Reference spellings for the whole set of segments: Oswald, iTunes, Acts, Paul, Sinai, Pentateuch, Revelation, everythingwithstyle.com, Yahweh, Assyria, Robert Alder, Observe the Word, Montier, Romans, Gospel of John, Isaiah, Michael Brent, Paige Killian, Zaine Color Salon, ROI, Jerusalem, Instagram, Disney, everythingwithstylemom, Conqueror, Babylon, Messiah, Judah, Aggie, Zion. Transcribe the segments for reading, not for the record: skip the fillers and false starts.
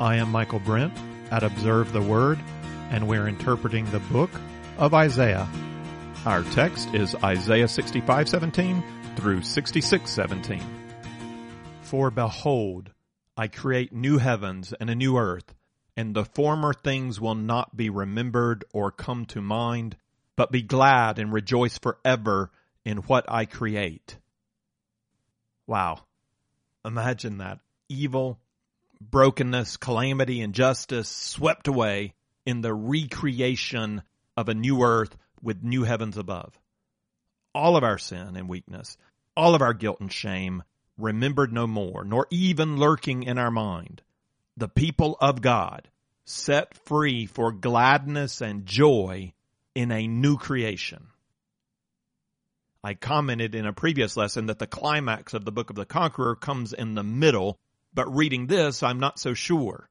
I am Michael Brent at Observe the Word, and we're interpreting the book of Isaiah. Our text is Isaiah 65:17 through 66:17. For behold, I create new heavens and a new earth, and the former things will not be remembered or come to mind, but be glad and rejoice forever in what I create. Wow. Imagine that. Evil, brokenness, calamity, injustice swept away in the recreation of a new earth with new heavens above. All of our sin and weakness, all of our guilt and shame, remembered no more, nor even lurking in our mind. The people of God set free for gladness and joy in a new creation. I commented in a previous lesson that the climax of the book of the Conqueror comes in the middle, but reading this, I'm not so sure.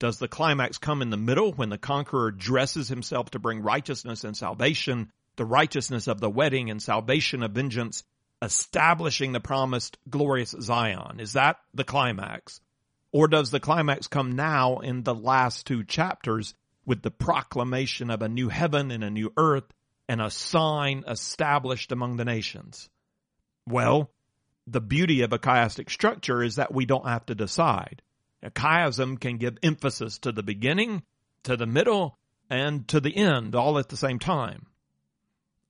Does the climax come in the middle when the Conqueror dresses himself to bring righteousness and salvation, the righteousness of the wedding and salvation of vengeance, establishing the promised glorious Zion? Is that the climax? Or does the climax come now in the last two chapters with the proclamation of a new heaven and a new earth and a sign established among the nations? Well, the beauty of a chiastic structure is that we don't have to decide. A chiasm can give emphasis to the beginning, to the middle, and to the end, all at the same time.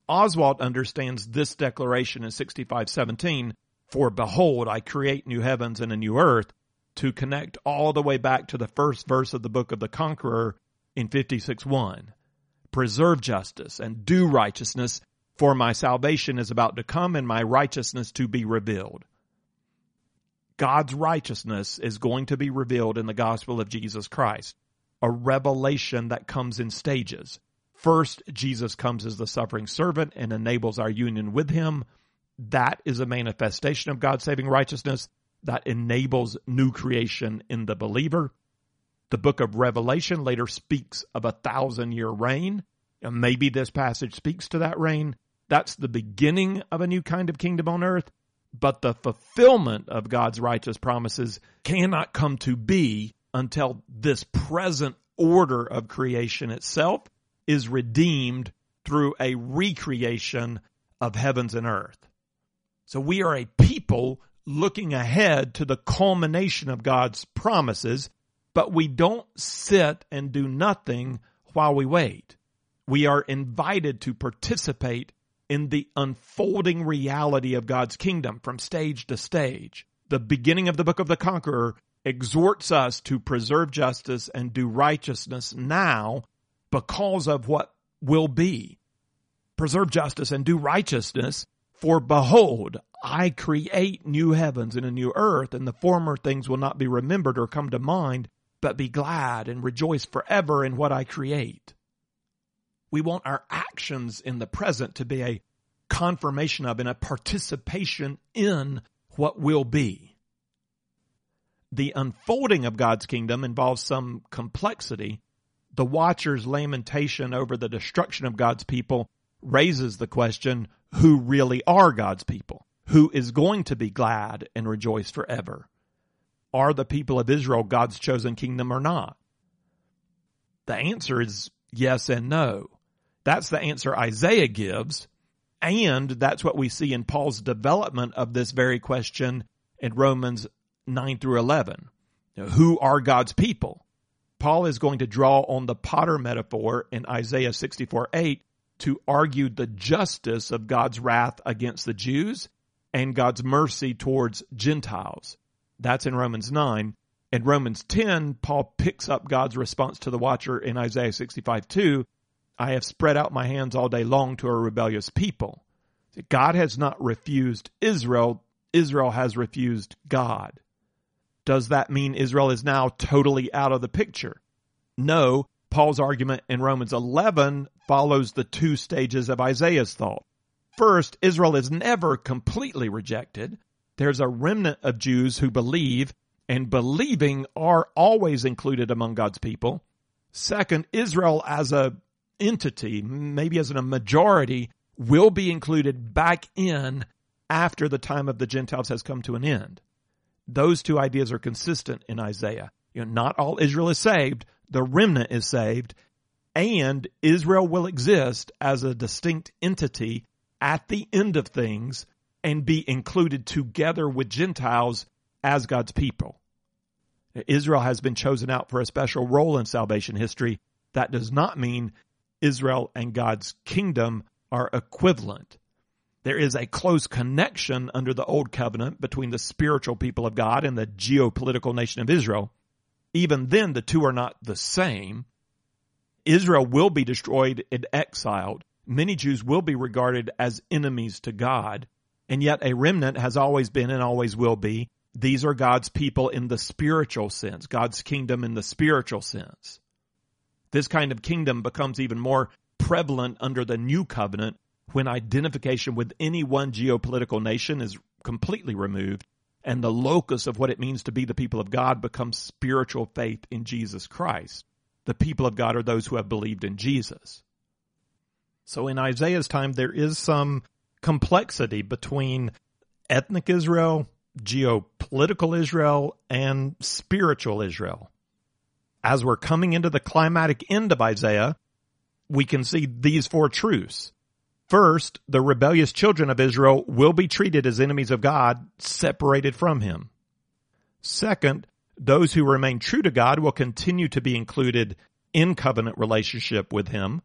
Oswald understands this declaration in 65:17, for behold, I create new heavens and a new earth, to connect all the way back to the first verse of the book of the Conqueror in 56:1. Preserve justice and do righteousness, for my salvation is about to come and my righteousness to be revealed. God's righteousness is going to be revealed in the gospel of Jesus Christ, a revelation that comes in stages. First, Jesus comes as the suffering servant and enables our union with him. That is a manifestation of God's saving righteousness that enables new creation in the believer. The book of Revelation later speaks of a 1,000-year reign, and maybe this passage speaks to that reign. That's the beginning of a new kind of kingdom on earth, but the fulfillment of God's righteous promises cannot come to be until this present order of creation itself is redeemed through a recreation of heavens and earth. So we are a people looking ahead to the culmination of God's promises, but we don't sit and do nothing while we wait. We are invited to participate in the unfolding reality of God's kingdom from stage to stage. The beginning of the book of the Conqueror exhorts us to preserve justice and do righteousness now because of what will be. Preserve justice and do righteousness, for behold, I create new heavens and a new earth, and the former things will not be remembered or come to mind, but be glad and rejoice forever in what I create. We want our actions in the present to be a confirmation of and a participation in what will be. The unfolding of God's kingdom involves some complexity. The watcher's lamentation over the destruction of God's people raises the question, who really are God's people? Who is going to be glad and rejoice forever? Are the people of Israel God's chosen kingdom or not? The answer is yes and no. That's the answer Isaiah gives, and that's what we see in Paul's development of this very question in Romans 9 through 11. Now, who are God's people? Paul is going to draw on the potter metaphor in Isaiah 64:8 to argue the justice of God's wrath against the Jews and God's mercy towards Gentiles. That's in Romans 9. In Romans 10, Paul picks up God's response to the watcher in Isaiah 65:2. I have spread out my hands all day long to a rebellious people. God has not refused Israel. Israel has refused God. Does that mean Israel is now totally out of the picture? No. Paul's argument in Romans 11 follows the two stages of Isaiah's thought. First, Israel is never completely rejected. There's a remnant of Jews who believe, and believing are always included among God's people. Second, Israel as a entity, maybe as a majority, will be included back in after the time of the Gentiles has come to an end. Those two ideas are consistent in Isaiah. Not all Israel is saved. The remnant is saved. And Israel will exist as a distinct entity at the end of things and be included together with Gentiles as God's people. Israel has been chosen out for a special role in salvation history. That does not mean Israel and God's kingdom are equivalent. There is a close connection under the Old Covenant between the spiritual people of God and the geopolitical nation of Israel. Even then, the two are not the same. Israel will be destroyed and exiled. Many Jews will be regarded as enemies to God. And yet a remnant has always been and always will be. These are God's people in the spiritual sense, God's kingdom in the spiritual sense. This kind of kingdom becomes even more prevalent under the new covenant when identification with any one geopolitical nation is completely removed and the locus of what it means to be the people of God becomes spiritual faith in Jesus Christ. The people of God are those who have believed in Jesus. So in Isaiah's time, there is some complexity between ethnic Israel, geopolitical Israel, and spiritual Israel. As we're coming into the climatic end of Isaiah, we can see these four truths. First, the rebellious children of Israel will be treated as enemies of God, separated from him. Second, those who remain true to God will continue to be included in covenant relationship with him.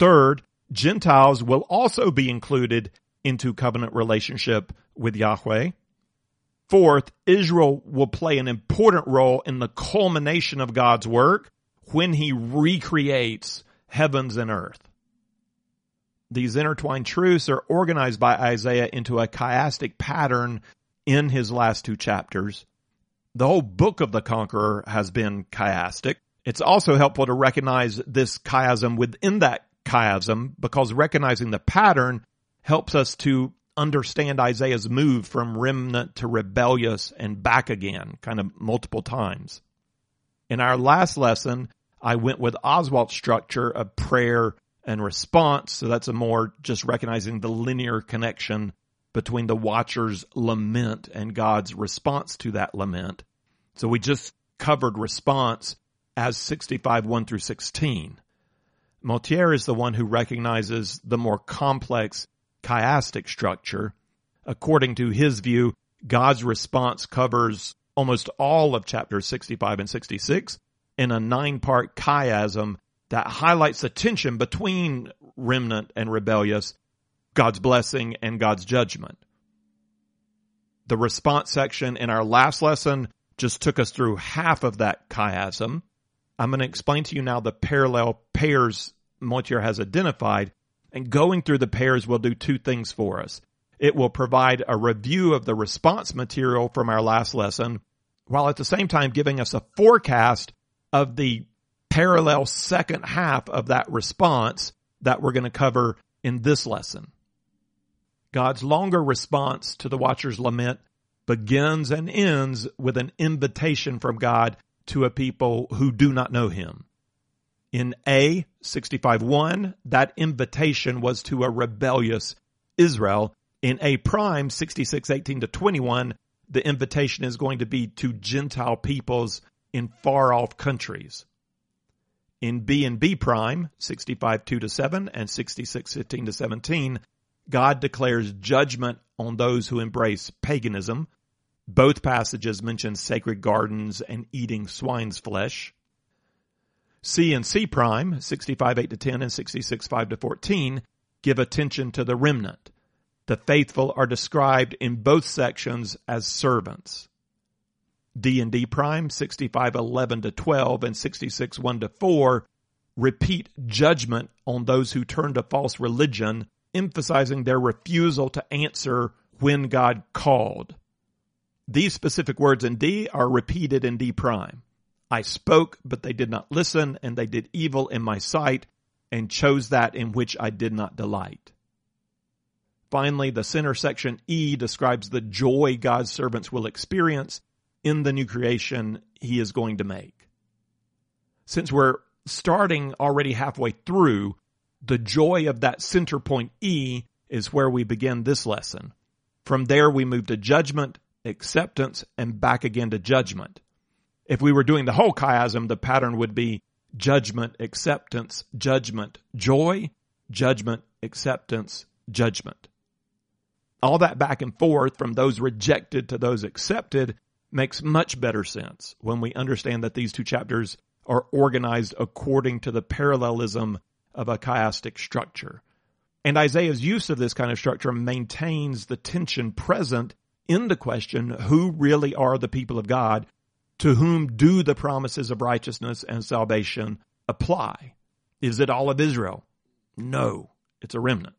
Third, Gentiles will also be included into covenant relationship with Yahweh. Fourth, Israel will play an important role in the culmination of God's work when he recreates heavens and earth. These intertwined truths are organized by Isaiah into a chiastic pattern in his last two chapters. The whole book of the Conqueror has been chiastic. It's also helpful to recognize this chiasm within that chiasm because recognizing the pattern helps us to understand Isaiah's move from remnant to rebellious and back again, kind of multiple times. In our last lesson, I went with Oswald's structure of prayer and response, so that's a more just recognizing the linear connection between the watcher's lament and God's response to that lament. So we just covered response as 65:1 through 16. Montier is the one who recognizes the more complex chiastic structure. According to his view, God's response covers almost all of chapters 65 and 66 in a 9-part chiasm that highlights the tension between remnant and rebellious, God's blessing and God's judgment. The response section in our last lesson just took us through half of that chiasm. I'm going to explain to you now the parallel pairs Montier has identified. And going through the pairs will do two things for us. It will provide a review of the response material from our last lesson, while at the same time giving us a forecast of the parallel second half of that response that we're going to cover in this lesson. God's longer response to the watcher's lament begins and ends with an invitation from God to a people who do not know him. In A, 65:1, that invitation was to a rebellious Israel. In A prime, 66:18 to 21, the invitation is going to be to Gentile peoples in far-off countries. In B and B prime, 65:2 to 7 and 66:15 to 17, God declares judgment on those who embrace paganism. Both passages mention sacred gardens and eating swine's flesh. C and C prime, 65:8 to 10 and 66:5 to 14, give attention to the remnant. The faithful are described in both sections as servants. D and D prime, 65:11 to 12 and 66:1 to 4, repeat judgment on those who turn to false religion, emphasizing their refusal to answer when God called. These specific words in D are repeated in D prime. I spoke, but they did not listen, and they did evil in my sight, and chose that in which I did not delight. Finally, the center section E describes the joy God's servants will experience in the new creation he is going to make. Since we're starting already halfway through, the joy of that center point E is where we begin this lesson. From there, we move to judgment, acceptance, and back again to judgment. If we were doing the whole chiasm, the pattern would be judgment, acceptance, judgment, joy, judgment, acceptance, judgment. All that back and forth from those rejected to those accepted makes much better sense when we understand that these two chapters are organized according to the parallelism of a chiastic structure. And Isaiah's use of this kind of structure maintains the tension present in the question, who really are the people of God? To whom do the promises of righteousness and salvation apply? Is it all of Israel? No, it's a remnant.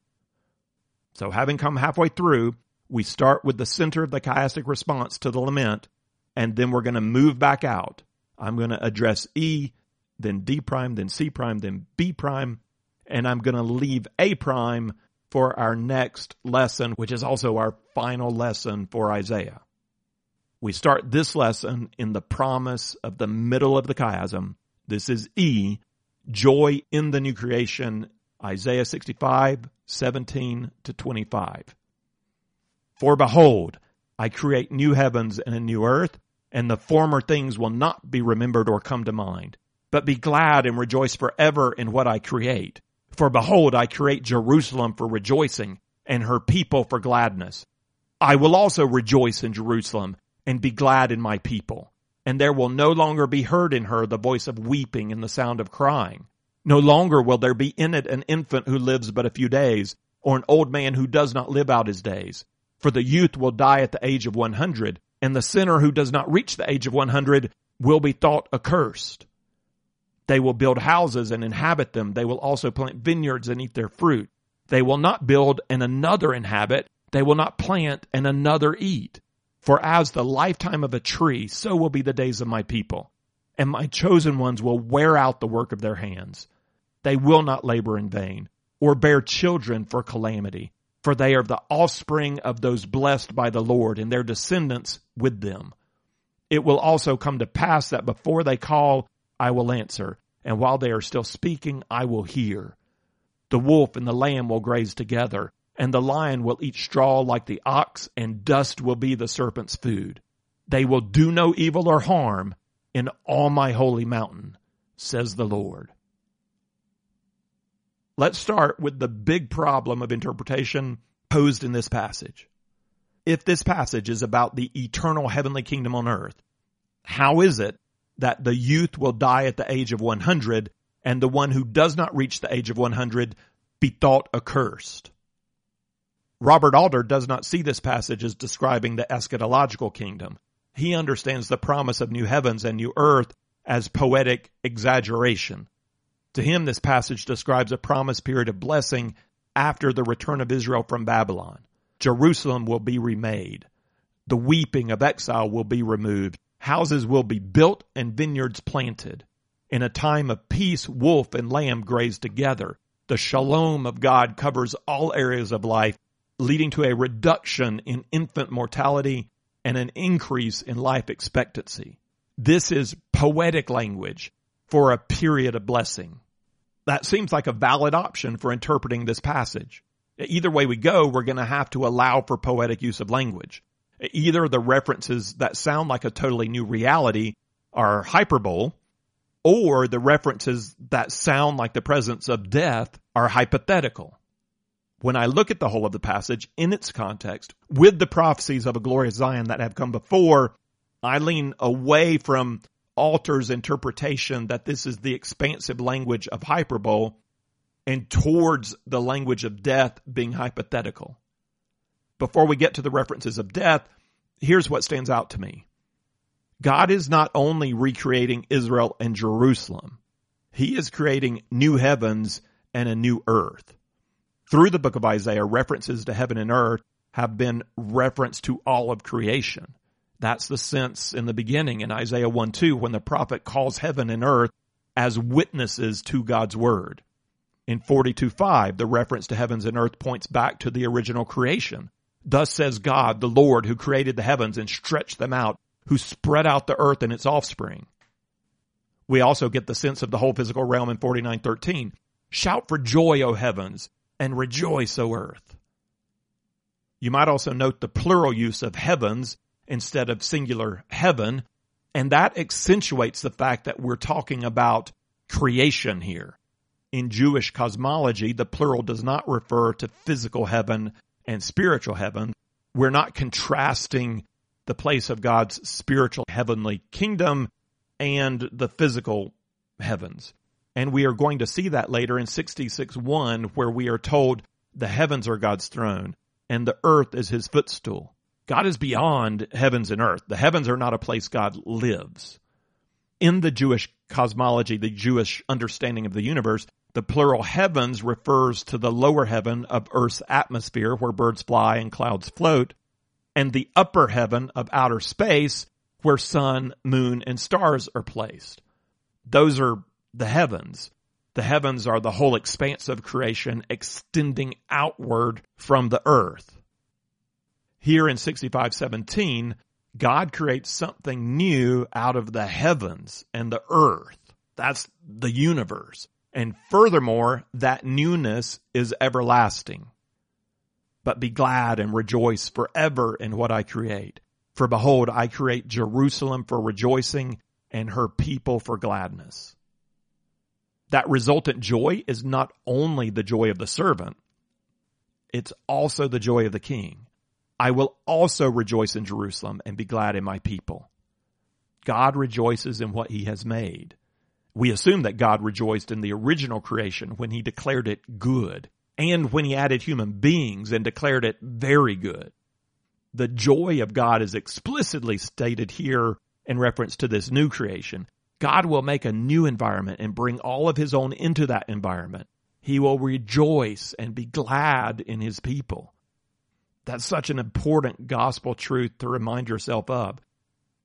So having come halfway through, we start with the center of the chiastic response to the lament, and then we're going to move back out. I'm going to address E, then D prime, then C prime, then B prime, and I'm going to leave A prime for our next lesson, which is also our final lesson for Isaiah. We start this lesson in the promise of the middle of the chiasm. This is E, joy in the new creation, Isaiah 65, 17 to 25. For behold, I create new heavens and a new earth, and the former things will not be remembered or come to mind. But be glad and rejoice forever in what I create. For behold, I create Jerusalem for rejoicing, and her people for gladness. I will also rejoice in Jerusalem, and be glad in my people. And there will no longer be heard in her the voice of weeping and the sound of crying. No longer will there be in it an infant who lives but a few days, or an old man who does not live out his days. For the youth will die at the age of 100, and the sinner who does not reach the age of 100 will be thought accursed. They will build houses and inhabit them. They will also plant vineyards and eat their fruit. They will not build and another inhabit. They will not plant and another eat. For as the lifetime of a tree, so will be the days of my people, and my chosen ones will wear out the work of their hands. They will not labor in vain, or bear children for calamity, for they are the offspring of those blessed by the Lord, and their descendants with them. It will also come to pass that before they call, I will answer, and while they are still speaking, I will hear. The wolf and the lamb will graze together, and the lion will eat straw like the ox, and dust will be the serpent's food. They will do no evil or harm in all my holy mountain, says the Lord. Let's start with the big problem of interpretation posed in this passage. If this passage is about the eternal heavenly kingdom on earth, how is it that the youth will die at the age of 100, and the one who does not reach the age of 100 be thought accursed? Robert Alder does not see this passage as describing the eschatological kingdom. He understands the promise of new heavens and new earth as poetic exaggeration. To him, this passage describes a promised period of blessing after the return of Israel from Babylon. Jerusalem will be remade. The weeping of exile will be removed. Houses will be built and vineyards planted. In a time of peace, wolf and lamb graze together. The shalom of God covers all areas of life, leading to a reduction in infant mortality and an increase in life expectancy. This is poetic language for a period of blessing. That seems like a valid option for interpreting this passage. Either way we go, we're going to have to allow for poetic use of language. Either the references that sound like a totally new reality are hyperbole, or the references that sound like the presence of death are hypothetical. When I look at the whole of the passage in its context, with the prophecies of a glorious Zion that have come before, I lean away from Alter's interpretation that this is the expansive language of hyperbole and towards the language of death being hypothetical. Before we get to the references of death, here's what stands out to me. God is not only recreating Israel and Jerusalem. He is creating new heavens and a new earth. Through the book of Isaiah, references to heaven and earth have been referenced to all of creation. That's the sense in the beginning in Isaiah 1:2 when the prophet calls heaven and earth as witnesses to God's word. In 42:5, the reference to heavens and earth points back to the original creation. Thus says God, the Lord, who created the heavens and stretched them out, who spread out the earth and its offspring. We also get the sense of the whole physical realm in 49:13. Shout for joy, O heavens, and rejoice, O earth. You might also note the plural use of heavens instead of singular heaven, And that accentuates the fact that we're talking about creation here. In Jewish cosmology, the plural does not refer to physical heaven and spiritual heaven. We're not contrasting the place of God's spiritual heavenly kingdom and the physical heavens. And we are going to see that later in 66:1, where we are told the heavens are God's throne and the earth is his footstool. God is beyond heavens and earth. The heavens are not a place God lives. In the Jewish cosmology, the Jewish understanding of the universe, the plural heavens refers to the lower heaven of Earth's atmosphere, where birds fly and clouds float, and the upper heaven of outer space, where sun, moon, and stars are placed. Those are the heavens. The heavens are the whole expanse of creation extending outward from the earth. Here in 65:17, God creates something new out of the heavens and the earth. That's the universe. And furthermore, that newness is everlasting. But be glad and rejoice forever in what I create. For behold, I create Jerusalem for rejoicing and her people for gladness. That resultant joy is not only the joy of the servant, it's also the joy of the king. I will also rejoice in Jerusalem and be glad in my people. God rejoices in what he has made. We assume that God rejoiced in the original creation when he declared it good, and when he added human beings and declared it very good. The joy of God is explicitly stated here in reference to this new creation. God will make a new environment and bring all of his own into that environment. He will rejoice and be glad in his people. That's such an important gospel truth to remind yourself of.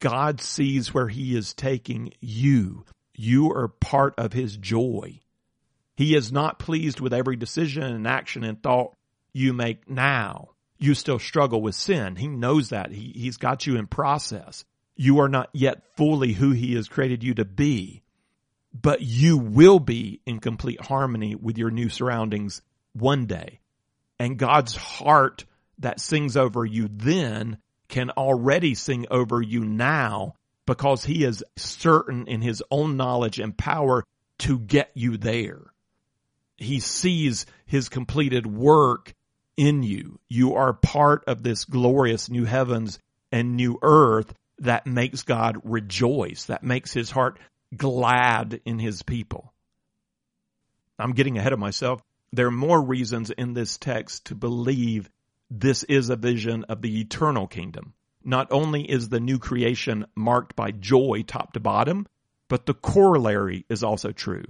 God sees where he is taking you. You are part of his joy. He is not pleased with every decision and action and thought you make now. You still struggle with sin. He knows that. He's got you in process. You are not yet fully who he has created you to be, but you will be in complete harmony with your new surroundings one day. And God's heart that sings over you then can already sing over you now, because he is certain in his own knowledge and power to get you there. He sees his completed work in you. You are part of this glorious new heavens and new earth that makes God rejoice, that makes his heart glad in his people. I'm getting ahead of myself. There are more reasons in this text to believe this is a vision of the eternal kingdom. Not only is the new creation marked by joy top to bottom, but the corollary is also true.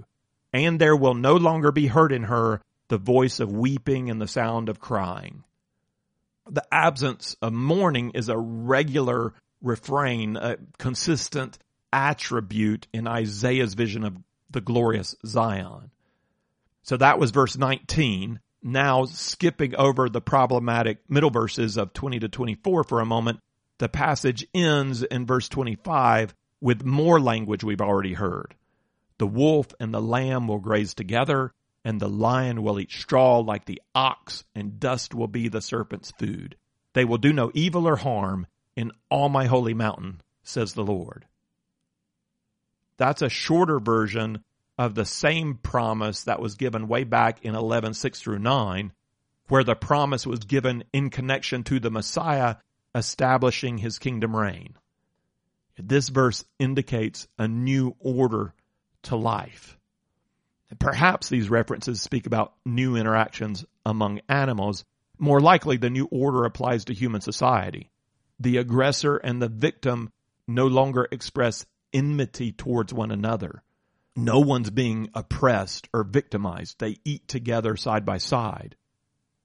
And there will no longer be heard in her the voice of weeping and the sound of crying. The absence of mourning is a regular refrain, a consistent attribute in Isaiah's vision of the glorious Zion. So that was verse 19. Now, skipping over the problematic middle verses of 20 to 24 for a moment, the passage ends in verse 25 with more language we've already heard. The wolf and the lamb will graze together, and the lion will eat straw like the ox, and dust will be the serpent's food. They will do no evil or harm in all my holy mountain, says the Lord. That's a shorter version of the same promise that was given way back in 11:6-9, where the promise was given in connection to the Messiah establishing his kingdom reign. This verse indicates a new order to life. Perhaps these references speak about new interactions among animals. More likely, the new order applies to human society. The aggressor and the victim no longer express enmity towards one another. No one's being oppressed or victimized. They eat together side by side.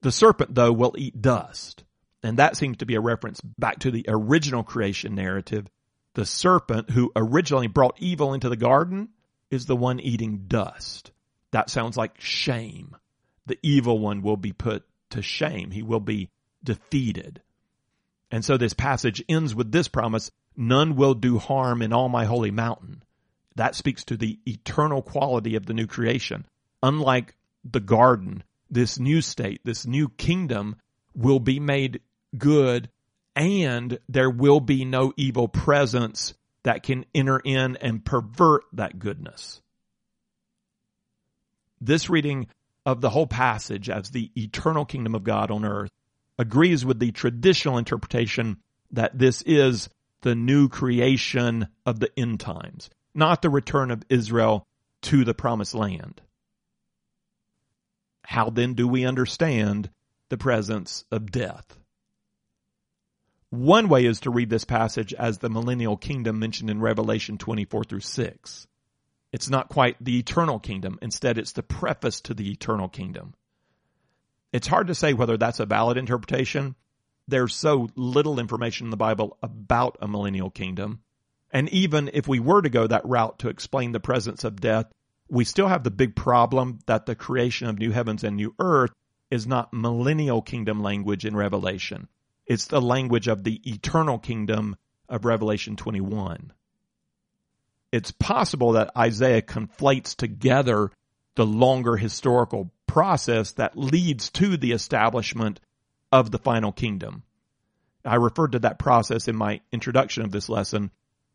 The serpent, though, will eat dust. And that seems to be a reference back to the original creation narrative. The serpent, who originally brought evil into the garden, is the one eating dust. That sounds like shame. The evil one will be put to shame. He will be defeated. And so this passage ends with this promise, none will do harm in all my holy mountain. That speaks to the eternal quality of the new creation. Unlike the garden, this new state, this new kingdom will be made good, and there will be no evil presence that can enter in and pervert that goodness. This reading of the whole passage as the eternal kingdom of God on earth agrees with the traditional interpretation that this is the new creation of the end times, not the return of Israel to the promised land. How then do we understand the presence of death? One way is to read this passage as the millennial kingdom mentioned in Revelation 24 through 6. It's not quite the eternal kingdom. Instead, it's the preface to the eternal kingdom. It's hard to say whether that's a valid interpretation. There's so little information in the Bible about a millennial kingdom. And even if we were to go that route to explain the presence of death, we still have the big problem that the creation of new heavens and new earth is not millennial kingdom language in Revelation. It's the language of the eternal kingdom of Revelation 21. It's possible that Isaiah conflates together the longer historical process that leads to the establishment of the final kingdom. I referred to that process in my introduction of this lesson.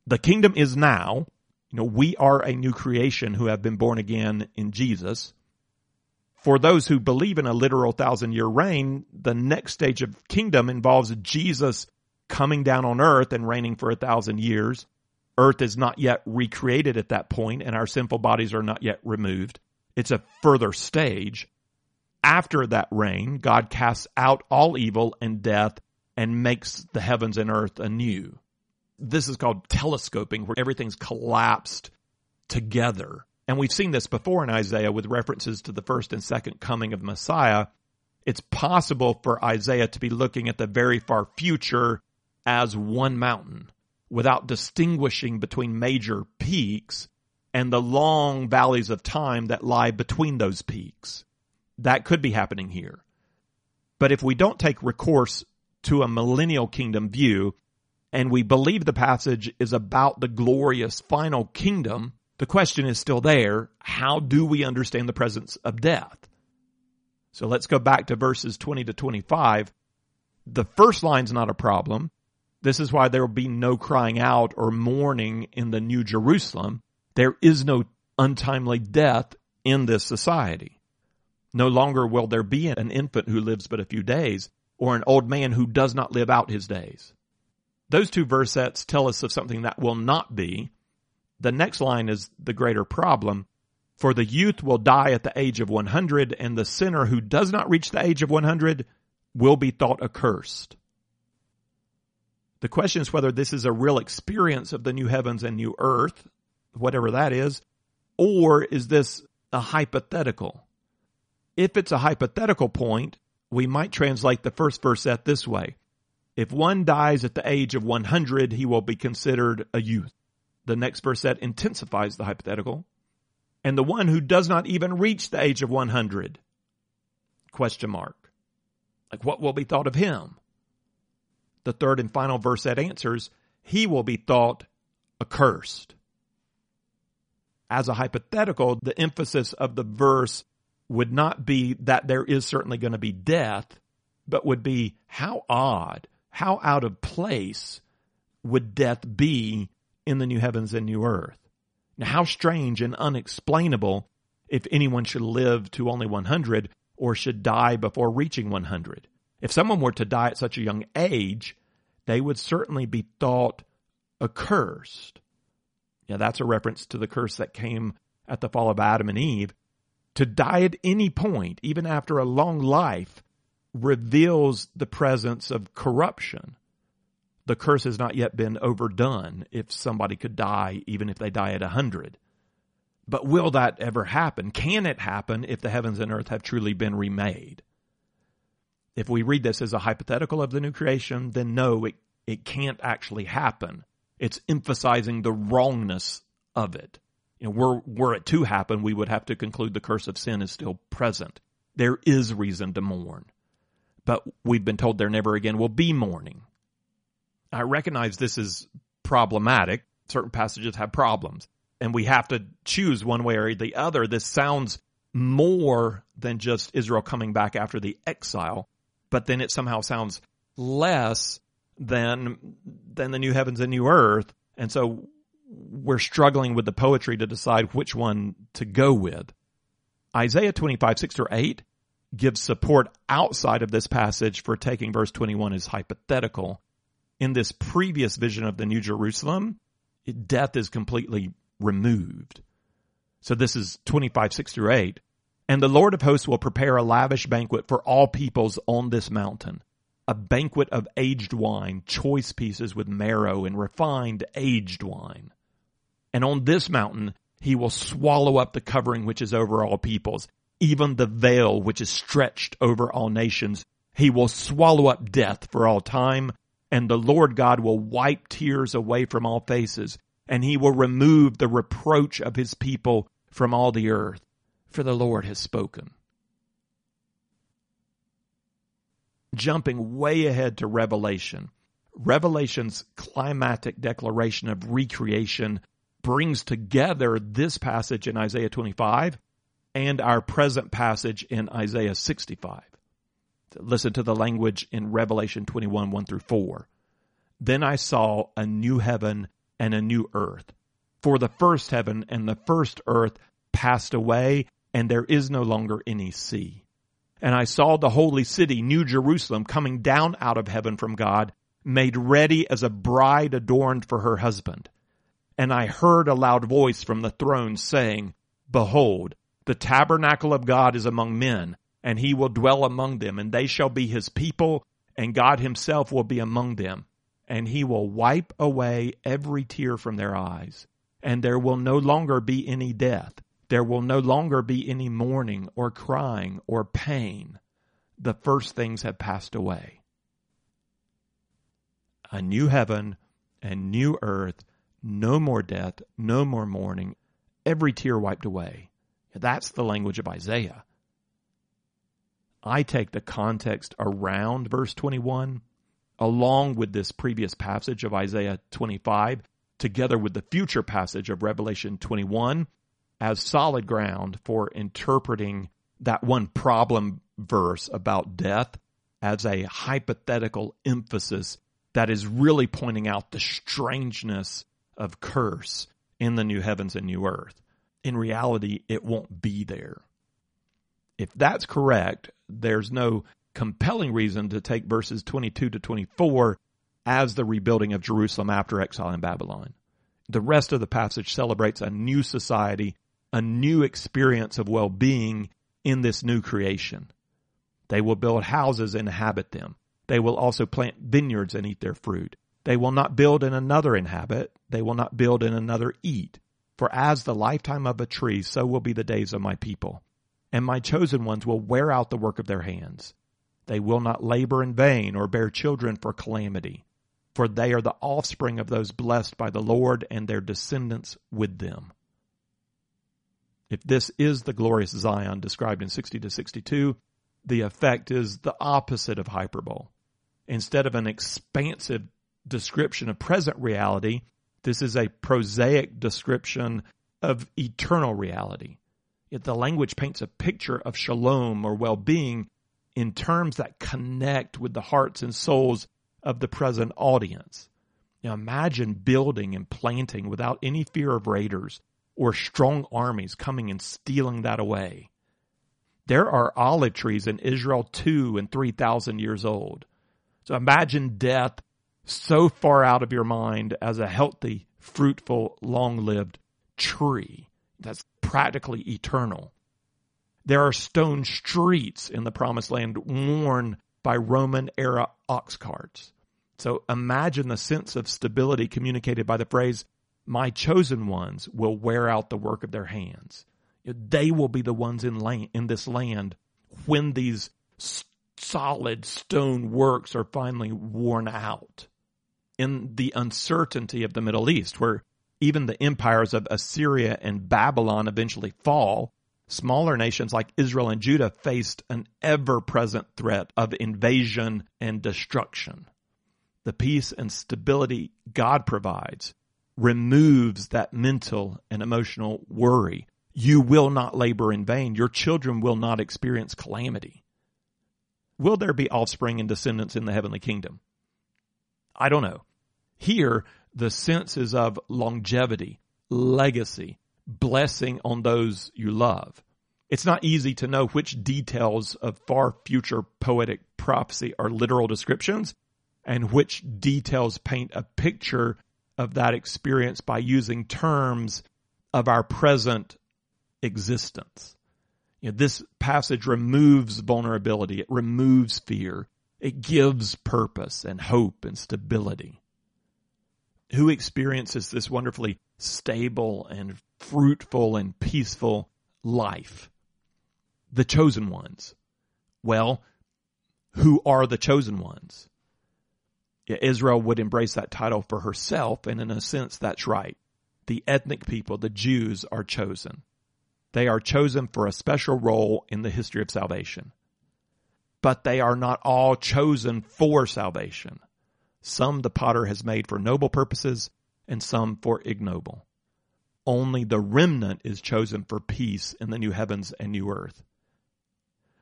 The kingdom is now. We are a new creation who have been born again in Jesus. For those who believe in a literal 1,000-year reign, the next stage of kingdom involves Jesus coming down on earth and reigning for 1,000 years. Earth is not yet recreated at that point, and our sinful bodies are not yet removed. It's a further stage. After that reign, God casts out all evil and death and makes the heavens and earth anew. This is called telescoping, where everything's collapsed together. And we've seen this before in Isaiah with references to the first and second coming of Messiah. It's possible for Isaiah to be looking at the very far future as one mountain without distinguishing between major peaks and the long valleys of time that lie between those peaks. That could be happening here. But if we don't take recourse to a millennial kingdom view, and we believe the passage is about the glorious final kingdom, the question is still there. How do we understand the presence of death? So let's go back to verses 20 to 25. The first line's not a problem. This is why there will be no crying out or mourning in the New Jerusalem. There is no untimely death in this society. No longer will there be an infant who lives but a few days, or an old man who does not live out his days. Those two versets tell us of something that will not be. The next line is the greater problem. For the youth will die at the age of 100, and the sinner who does not reach the age of 100 will be thought accursed. The question is whether this is a real experience of the new heavens and new earth, whatever that is, or is this a hypothetical? If it's a hypothetical point, we might translate the first verset this way. If one dies at the age of 100, he will be considered a youth. The next verset intensifies the hypothetical. And the one who does not even reach the age of 100? Question mark. What will be thought of him? The third and final verset answers, he will be thought accursed. As a hypothetical, the emphasis of the verse would not be that there is certainly going to be death, but would be how odd. How out of place would death be in the new heavens and new earth? Now, how strange and unexplainable if anyone should live to only 100 or should die before reaching 100. If someone were to die at such a young age, they would certainly be thought accursed. Yeah, that's a reference to the curse that came at the fall of Adam and Eve. To die at any point, even after a long life, reveals the presence of corruption. The curse has not yet been overdone if somebody could die, even if they die at 100. But will that ever happen? Can it happen if the heavens and earth have truly been remade? If we read this as a hypothetical of the new creation, then no, it can't actually happen. It's emphasizing the wrongness of it. Were it to happen, we would have to conclude the curse of sin is still present. There is reason to mourn. But we've been told there never again will be mourning. I recognize this is problematic. Certain passages have problems, and we have to choose one way or the other. This sounds more than just Israel coming back after the exile, but then it somehow sounds less than the new heavens and new earth. And so we're struggling with the poetry to decide which one to go with. Isaiah 25, 6 through 8 gives support outside of this passage for taking verse 21 as hypothetical. In this previous vision of the New Jerusalem, death is completely removed. So this is 25, 6 through 8. And the Lord of hosts will prepare a lavish banquet for all peoples on this mountain, a banquet of aged wine, choice pieces with marrow and refined aged wine. And on this mountain, he will swallow up the covering which is over all peoples, even the veil which is stretched over all nations. He will swallow up death for all time, and the Lord God will wipe tears away from all faces, and he will remove the reproach of his people from all the earth, for the Lord has spoken. Jumping way ahead to Revelation, Revelation's climactic declaration of recreation brings together this passage in Isaiah 25 and our present passage in Isaiah 65. Listen to the language in Revelation 21, 1 through 4. Then I saw a new heaven and a new earth, for the first heaven and the first earth passed away, and there is no longer any sea. And I saw the holy city, New Jerusalem, coming down out of heaven from God, made ready as a bride adorned for her husband. And I heard a loud voice from the throne saying, Behold, the tabernacle of God is among men, and he will dwell among them, and they shall be his people, and God himself will be among them. And he will wipe away every tear from their eyes, and there will no longer be any death. There will no longer be any mourning or crying or pain. The first things have passed away. A new heaven and new earth, no more death, no more mourning, every tear wiped away. That's the language of Isaiah. I take the context around verse 21, along with this previous passage of Isaiah 25, together with the future passage of Revelation 21, as solid ground for interpreting that one problem verse about death as a hypothetical emphasis that is really pointing out the strangeness of curse in the new heavens and new earth. In reality, it won't be there. If that's correct, there's no compelling reason to take verses 22 to 24 as the rebuilding of Jerusalem after exile in Babylon. The rest of the passage celebrates a new society, a new experience of well-being in this new creation. They will build houses and inhabit them. They will also plant vineyards and eat their fruit. They will not build and another inhabit. They will not build and another eat. For as the lifetime of a tree, so will be the days of my people. And my chosen ones will wear out the work of their hands. They will not labor in vain or bear children for calamity. For they are the offspring of those blessed by the Lord and their descendants with them. If this is the glorious Zion described in 60 to 62, the effect is the opposite of hyperbole. Instead of an expansive description of present reality, this is a prosaic description of eternal reality. Yet the language paints a picture of shalom or well-being in terms that connect with the hearts and souls of the present audience. Now imagine building and planting without any fear of raiders or strong armies coming and stealing that away. There are olive trees in Israel 2,000 and 3,000 years old. So imagine death so far out of your mind as a healthy, fruitful, long-lived tree that's practically eternal. There are stone streets in the Promised Land worn by Roman-era ox carts. So imagine the sense of stability communicated by the phrase, my chosen ones will wear out the work of their hands. They will be the ones in this land when these solid stone works are finally worn out. In the uncertainty of the Middle East, where even the empires of Assyria and Babylon eventually fall, smaller nations like Israel and Judah faced an ever-present threat of invasion and destruction. The peace and stability God provides removes that mental and emotional worry. You will not labor in vain. Your children will not experience calamity. Will there be offspring and descendants in the heavenly kingdom? I don't know. Here, the sense is of longevity, legacy, blessing on those you love. It's not easy to know which details of far future poetic prophecy are literal descriptions and which details paint a picture of that experience by using terms of our present existence. You know, this passage removes vulnerability. It removes fear. It gives purpose and hope and stability. Who experiences this wonderfully stable and fruitful and peaceful life? The chosen ones. Well, who are the chosen ones? Yeah, Israel would embrace that title for herself, and in a sense, that's right. The ethnic people, the Jews, are chosen. They are chosen for a special role in the history of salvation. But they are not all chosen for salvation. Some the potter has made for noble purposes, and some for ignoble. Only the remnant is chosen for peace in the new heavens and new earth.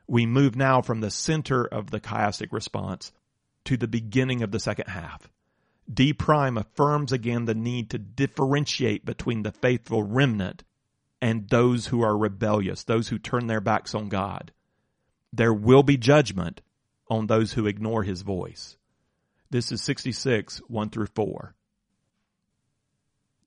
We move now from the center of the chiastic response to the beginning of the second half. D prime affirms again the need to differentiate between the faithful remnant and those who are rebellious, those who turn their backs on God. There will be judgment on those who ignore his voice. This is 66, 1 through 4.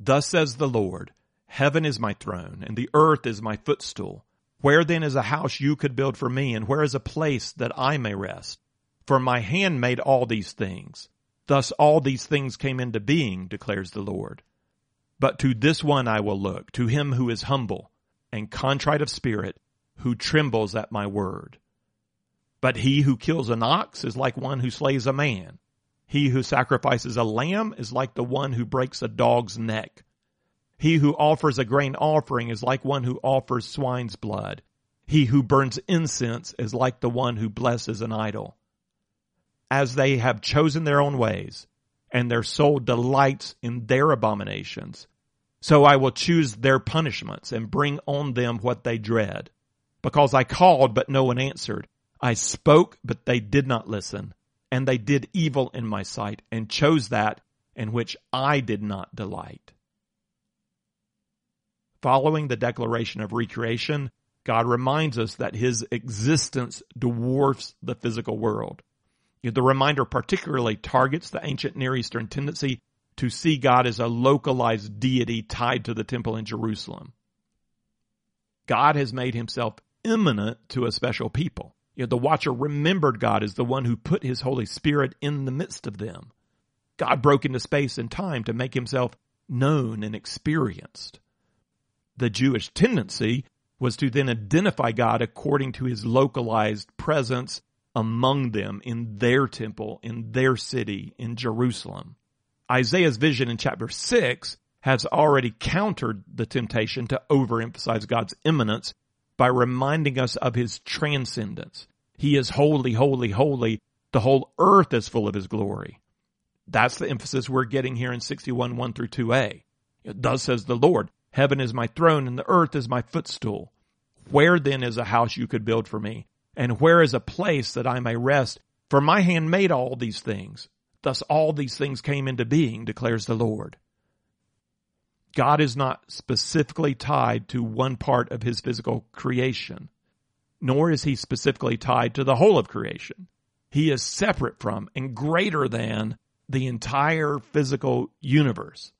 Thus says the Lord, heaven is my throne, and the earth is my footstool. Where then is a house you could build for me, and where is a place that I may rest? For my hand made all these things. Thus all these things came into being, declares the Lord. But to this one I will look, to him who is humble and contrite of spirit, who trembles at my word. But he who kills an ox is like one who slays a man. He who sacrifices a lamb is like the one who breaks a dog's neck. He who offers a grain offering is like one who offers swine's blood. He who burns incense is like the one who blesses an idol. As they have chosen their own ways, and their soul delights in their abominations, so I will choose their punishments and bring on them what they dread. Because I called, but no one answered. I spoke, but they did not listen. And they did evil in my sight, and chose that in which I did not delight. Following the declaration of recreation, God reminds us that his existence dwarfs the physical world. The reminder particularly targets the ancient Near Eastern tendency to see God as a localized deity tied to the temple in Jerusalem. God has made himself immanent to a special people. The watcher remembered God as the one who put his Holy Spirit in the midst of them. God broke into space and time to make himself known and experienced. The Jewish tendency was to then identify God according to his localized presence among them in their temple, in their city, in Jerusalem. Isaiah's vision in chapter 6 has already countered the temptation to overemphasize God's immanence by reminding us of his transcendence. He is holy, holy, holy. The whole earth is full of his glory. That's the emphasis we're getting here in 61, 1 through 2a. Thus says the Lord, heaven is my throne and the earth is my footstool. Where then is a house you could build for me? And where is a place that I may rest? For my hand made all these things. Thus all these things came into being, declares the Lord. God is not specifically tied to one part of his physical creation, nor is he specifically tied to the whole of creation. He is separate from and greater than the entire physical universe.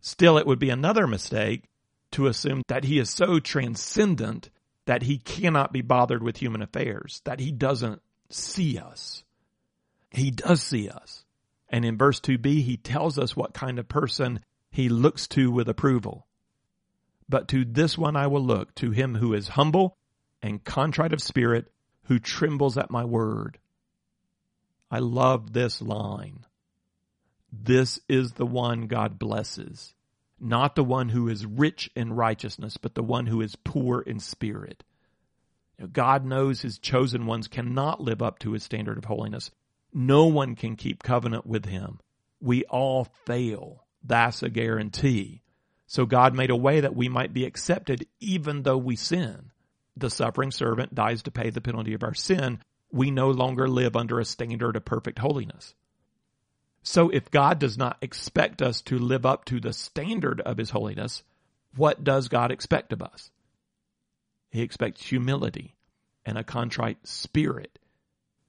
Still, it would be another mistake to assume that he is so transcendent that he cannot be bothered with human affairs, that he doesn't see us. He does see us. And in verse 2b, he tells us what kind of person he looks to with approval. But to this one I will look, to him who is humble and contrite of spirit, who trembles at my word. I love this line. This is the one God blesses, not the one who is rich in righteousness, but the one who is poor in spirit. God knows his chosen ones cannot live up to his standard of holiness. No one can keep covenant with him. We all fail. That's a guarantee. So God made a way that we might be accepted even though we sin. The suffering servant dies to pay the penalty of our sin. We no longer live under a standard of perfect holiness. So if God does not expect us to live up to the standard of his holiness, what does God expect of us? He expects humility and a contrite spirit.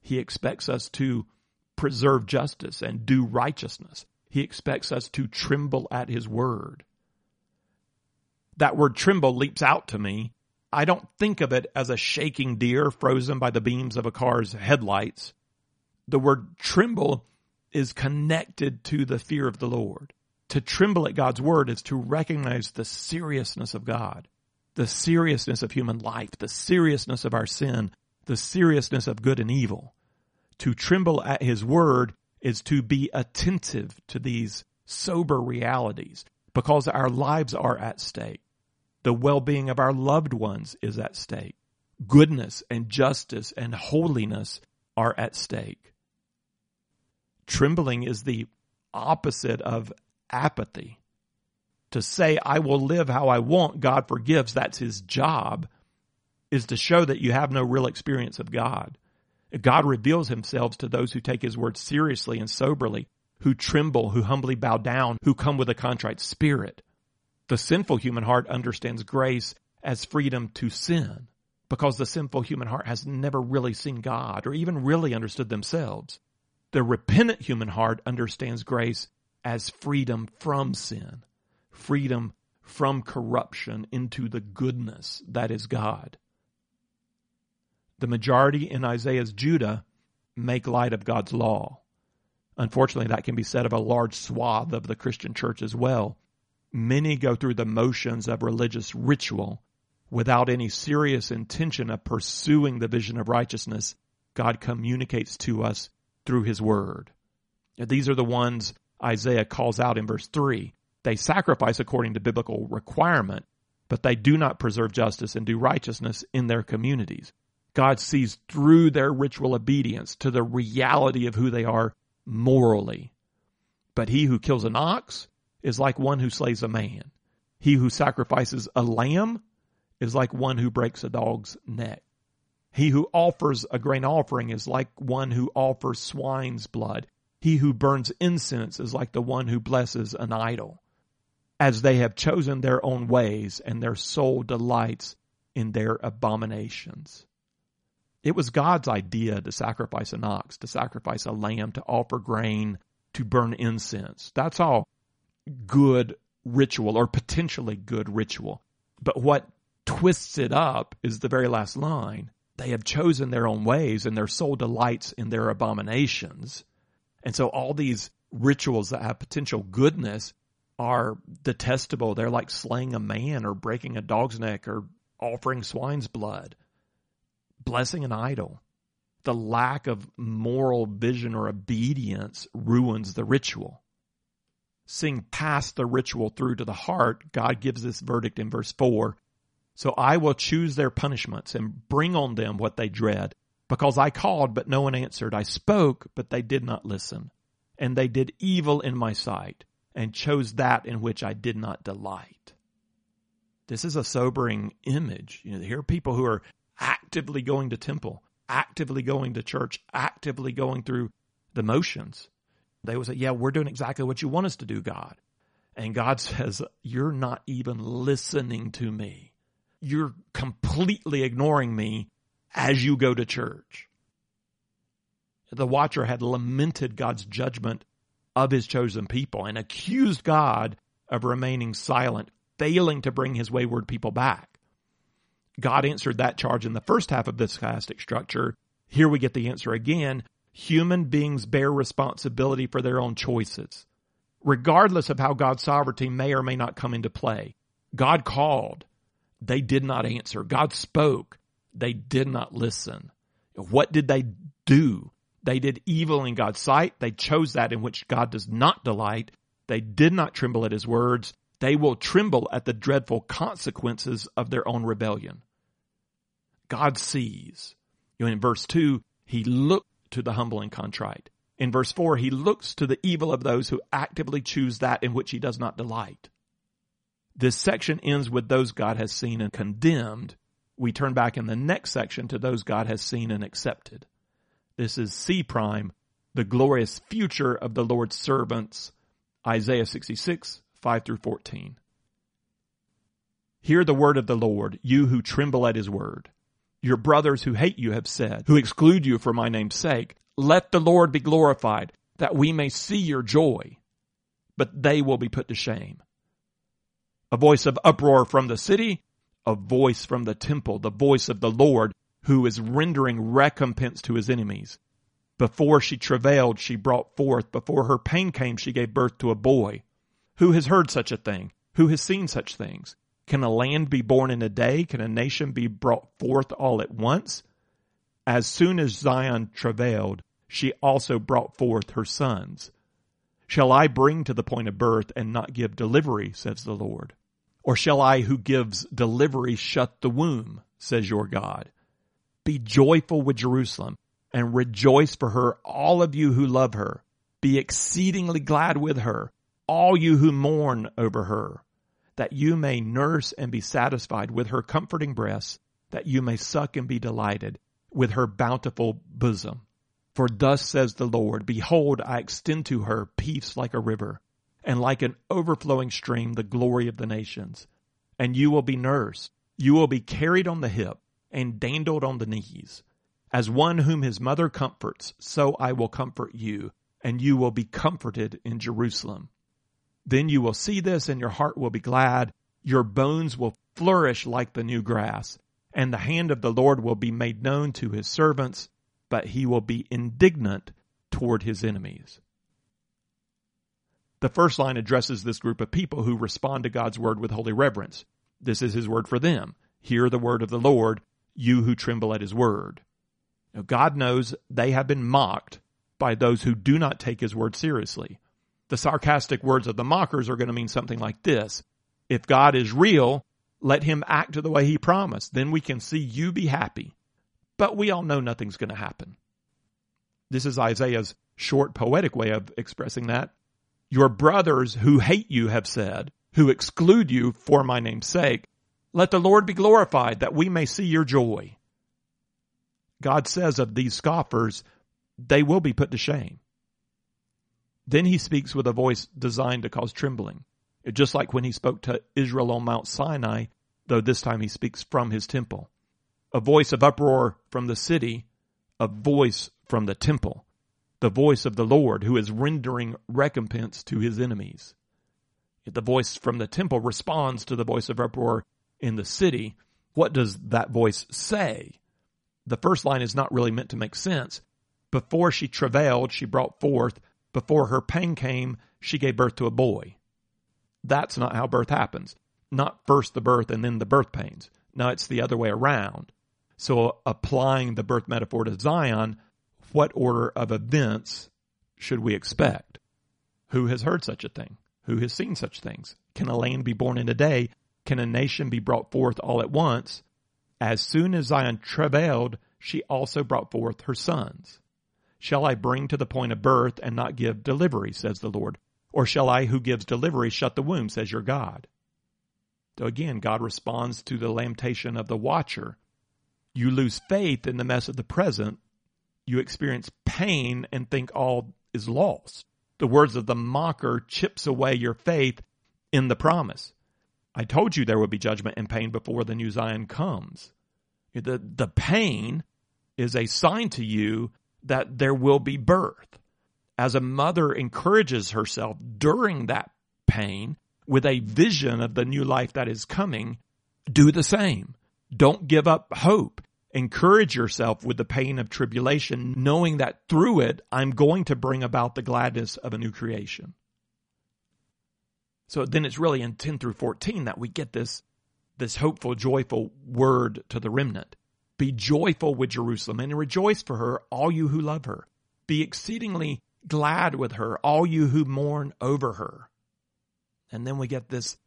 He expects us to preserve justice and do righteousness. He expects us to tremble at his word. That word tremble leaps out to me. I don't think of it as a shaking deer frozen by the beams of a car's headlights. The word tremble is connected to the fear of the Lord. To tremble at God's word is to recognize the seriousness of God, the seriousness of human life, the seriousness of our sin, the seriousness of good and evil. To tremble at his word is to be attentive to these sober realities because our lives are at stake. The well-being of our loved ones is at stake. Goodness and justice and holiness are at stake. Trembling is the opposite of apathy. To say, I will live how I want, God forgives, that's his job, is to show that you have no real experience of God. God reveals himself to those who take his word seriously and soberly, who tremble, who humbly bow down, who come with a contrite spirit. The sinful human heart understands grace as freedom to sin, because the sinful human heart has never really seen God or even really understood themselves. The repentant human heart understands grace as freedom from sin, freedom from corruption into the goodness that is God. The majority in Isaiah's Judah make light of God's law. Unfortunately, that can be said of a large swath of the Christian church as well. Many go through the motions of religious ritual without any serious intention of pursuing the vision of righteousness God communicates to us through his word. These are the ones Isaiah calls out in verse 3. They sacrifice according to biblical requirement, but they do not preserve justice and do righteousness in their communities. God sees through their ritual obedience to the reality of who they are morally. But he who kills an ox is like one who slays a man. He who sacrifices a lamb is like one who breaks a dog's neck. He who offers a grain offering is like one who offers swine's blood. He who burns incense is like the one who blesses an idol, as they have chosen their own ways and their soul delights in their abominations. It was God's idea to sacrifice an ox, to sacrifice a lamb, to offer grain, to burn incense. That's all good ritual or potentially good ritual. But what twists it up is the very last line. They have chosen their own ways and their soul delights in their abominations. And so all these rituals that have potential goodness are detestable. They're like slaying a man or breaking a dog's neck or offering swine's blood, blessing an idol. The lack of moral vision or obedience ruins the ritual. Seeing past the ritual through to the heart, God gives this verdict in verse 4. So I will choose their punishments and bring on them what they dread, because I called, but no one answered. I spoke, but they did not listen. And they did evil in my sight and chose that in which I did not delight. This is a sobering image. Here are people who are actively going to temple, actively going to church, actively going through the motions. They will say, yeah, we're doing exactly what you want us to do, God. And God says, you're not even listening to me. You're completely ignoring me as you go to church. The watcher had lamented God's judgment of his chosen people and accused God of remaining silent, failing to bring his wayward people back. God answered that charge in the first half of this scholastic structure. Here we get the answer again. Human beings bear responsibility for their own choices, regardless of how God's sovereignty may or may not come into play. God called. They did not answer. God spoke. They did not listen. What did they do? They did evil in God's sight. They chose that in which God does not delight. They did not tremble at his words. They will tremble at the dreadful consequences of their own rebellion. God sees. In verse 2, he looked to the humble and contrite. In verse 4, he looks to the evil of those who actively choose that in which he does not delight. This section ends with those God has seen and condemned. We turn back in the next section to those God has seen and accepted. This is C prime, the glorious future of the Lord's servants, Isaiah 66, 5 through 14. Hear the word of the Lord, you who tremble at his word. Your brothers who hate you have said, who exclude you for my name's sake, let the Lord be glorified, that we may see your joy, but they will be put to shame. A voice of uproar from the city, a voice from the temple, the voice of the Lord, who is rendering recompense to his enemies. Before she travailed, she brought forth. Before her pain came, she gave birth to a boy. Who has heard such a thing? Who has seen such things? Can a land be born in a day? Can a nation be brought forth all at once? As soon as Zion travailed, she also brought forth her sons. Shall I bring to the point of birth and not give delivery, says the Lord? Or shall I who gives delivery shut the womb, says your God? Be joyful with Jerusalem and rejoice for her, all of you who love her. Be exceedingly glad with her, all you who mourn over her, that you may nurse and be satisfied with her comforting breasts, that you may suck and be delighted with her bountiful bosom. For thus says the Lord, behold, I extend to her peace like a river, and like an overflowing stream, the glory of the nations. And you will be nursed, you will be carried on the hip, and dandled on the knees. As one whom his mother comforts, so I will comfort you, and you will be comforted in Jerusalem. Then you will see this, and your heart will be glad. Your bones will flourish like the new grass, and the hand of the Lord will be made known to his servants, but he will be indignant toward his enemies. The first line addresses this group of people who respond to God's word with holy reverence. This is his word for them. Hear the word of the Lord, you who tremble at his word. Now, God knows they have been mocked by those who do not take his word seriously. The sarcastic words of the mockers are going to mean something like this. If God is real, let him act the way he promised. Then we can see you be happy. But we all know nothing's going to happen. This is Isaiah's short poetic way of expressing that. Your brothers who hate you have said, who exclude you for my name's sake, let the Lord be glorified that we may see your joy. God says of these scoffers, they will be put to shame. Then he speaks with a voice designed to cause trembling. Just like when he spoke to Israel on Mount Sinai, though this time he speaks from his temple. A voice of uproar from the city, a voice from the temple, the voice of the Lord who is rendering recompense to his enemies. If the voice from the temple responds to the voice of uproar in the city, what does that voice say? The first line is not really meant to make sense. Before she travailed, she brought forth. Before her pain came, she gave birth to a boy. That's not how birth happens. Not first the birth and then the birth pains. No, it's the other way around. So applying the birth metaphor to Zion, what order of events should we expect? Who has heard such a thing? Who has seen such things? Can a land be born in a day? Can a nation be brought forth all at once? As soon as Zion travailed, she also brought forth her sons. Shall I bring to the point of birth and not give delivery, says the Lord? Or shall I who gives delivery shut the womb, says your God? So again, God responds to the lamentation of the watcher. You lose faith in the mess of the present. You experience pain and think all is lost. The words of the mocker chips away your faith in the promise. I told you there would be judgment and pain before the new Zion comes. The pain is a sign to you that there will be birth. As a mother encourages herself during that pain with a vision of the new life that is coming, do the same. Don't give up hope. Encourage yourself with the pain of tribulation, knowing that through it, I'm going to bring about the gladness of a new creation. So then it's really in 10 through 14 that we get this hopeful, joyful word to the remnant. Be joyful with Jerusalem and rejoice for her, all you who love her. Be exceedingly glad with her, all you who mourn over her. And then we get this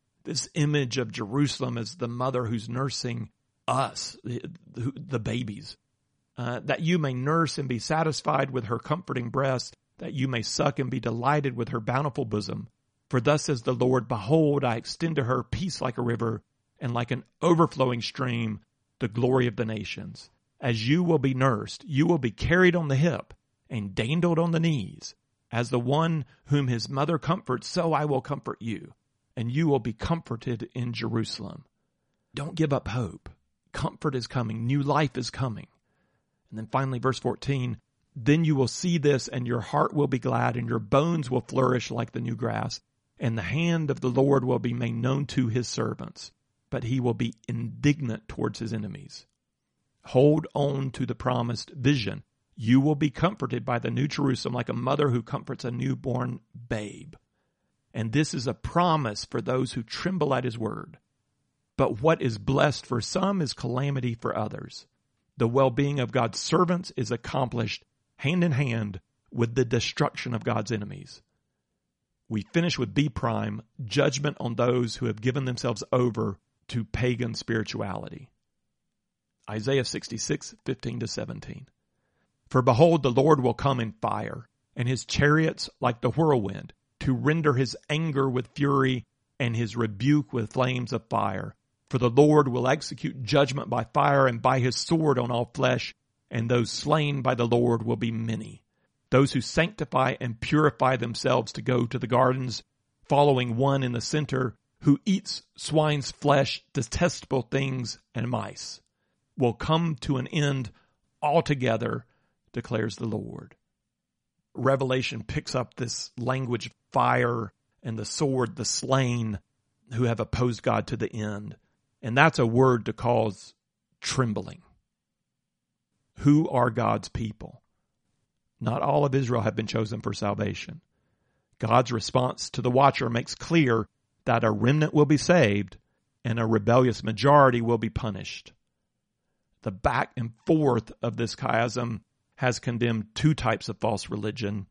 image of Jerusalem as the mother who's nursing us, the babies, that you may nurse and be satisfied with her comforting breasts, that you may suck and be delighted with her bountiful bosom. For thus says the Lord, behold, I extend to her peace like a river and like an overflowing stream, the glory of the nations. As you will be nursed, you will be carried on the hip, and dandled on the knees. As the one whom his mother comforts, so I will comfort you, and you will be comforted in Jerusalem. Don't give up hope. Comfort is coming. New life is coming. And then finally, verse 14, then you will see this, and your heart will be glad, and your bones will flourish like the new grass, and the hand of the Lord will be made known to his servants, but he will be indignant towards his enemies. Hold on to the promised vision. You will be comforted by the new Jerusalem like a mother who comforts a newborn babe. And this is a promise for those who tremble at his word. But what is blessed for some is calamity for others. The well-being of God's servants is accomplished hand in hand with the destruction of God's enemies. We finish with B prime, judgment on those who have given themselves over to pagan spirituality. Isaiah 66, 15-17. For behold, the Lord will come in fire, and his chariots like the whirlwind, to render his anger with fury, and his rebuke with flames of fire. For the Lord will execute judgment by fire and by his sword on all flesh, and those slain by the Lord will be many. Those who sanctify and purify themselves to go to the gardens, following one in the center, who eats swine's flesh, detestable things, and mice, will come to an end altogether, declares the Lord. Revelation picks up this language of fire and the sword, the slain who have opposed God to the end. And that's a word to cause trembling. Who are God's people? Not all of Israel have been chosen for salvation. God's response to the watcher makes clear that a remnant will be saved and a rebellious majority will be punished. The back and forth of this chiasm has condemned two types of false religion.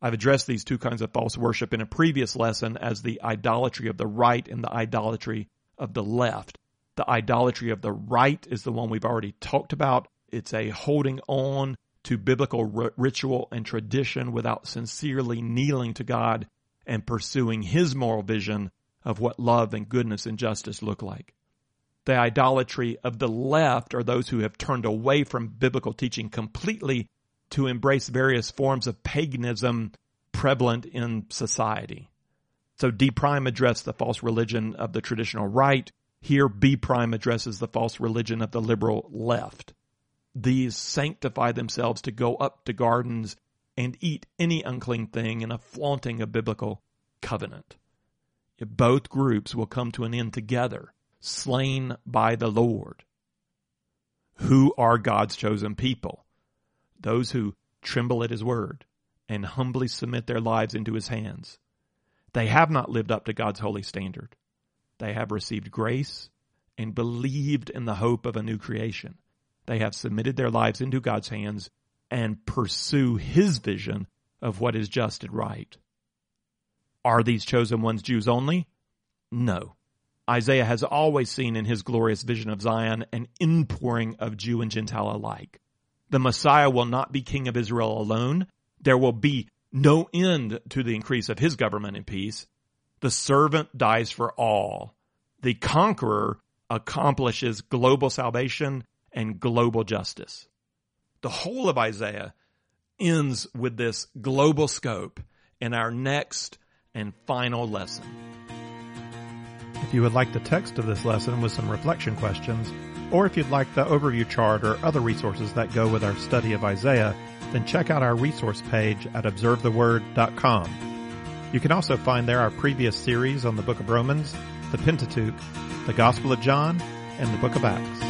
I've addressed these two kinds of false worship in a previous lesson as the idolatry of the right and the idolatry of the left. The idolatry of the right is the one we've already talked about. It's a holding on to biblical ritual and tradition without sincerely kneeling to God and pursuing his moral vision of what love and goodness and justice look like. The idolatry of the left are those who have turned away from biblical teaching completely to embrace various forms of paganism prevalent in society. So D prime addressed the false religion of the traditional right. Here B prime addresses the false religion of the liberal left. These sanctify themselves to go up to gardens and eat any unclean thing in a flaunting of biblical covenant. Both groups will come to an end together, slain by the Lord. Who are God's chosen people? Those who tremble at his word and humbly submit their lives into his hands. They have not lived up to God's holy standard. They have received grace and believed in the hope of a new creation. They have submitted their lives into God's hands and pursue his vision of what is just and right. Are these chosen ones Jews only? No. Isaiah has always seen in his glorious vision of Zion an inpouring of Jew and Gentile alike. The Messiah will not be king of Israel alone. There will be no end to the increase of his government and peace. The servant dies for all. The conqueror accomplishes global salvation and global justice. The whole of Isaiah ends with this global scope in our next and final lesson. If you would like the text of this lesson with some reflection questions, or if you'd like the overview chart or other resources that go with our study of Isaiah, then check out our resource page at observetheword.com. You can also find there our previous series on the book of Romans, the Pentateuch, the Gospel of John, and the book of Acts.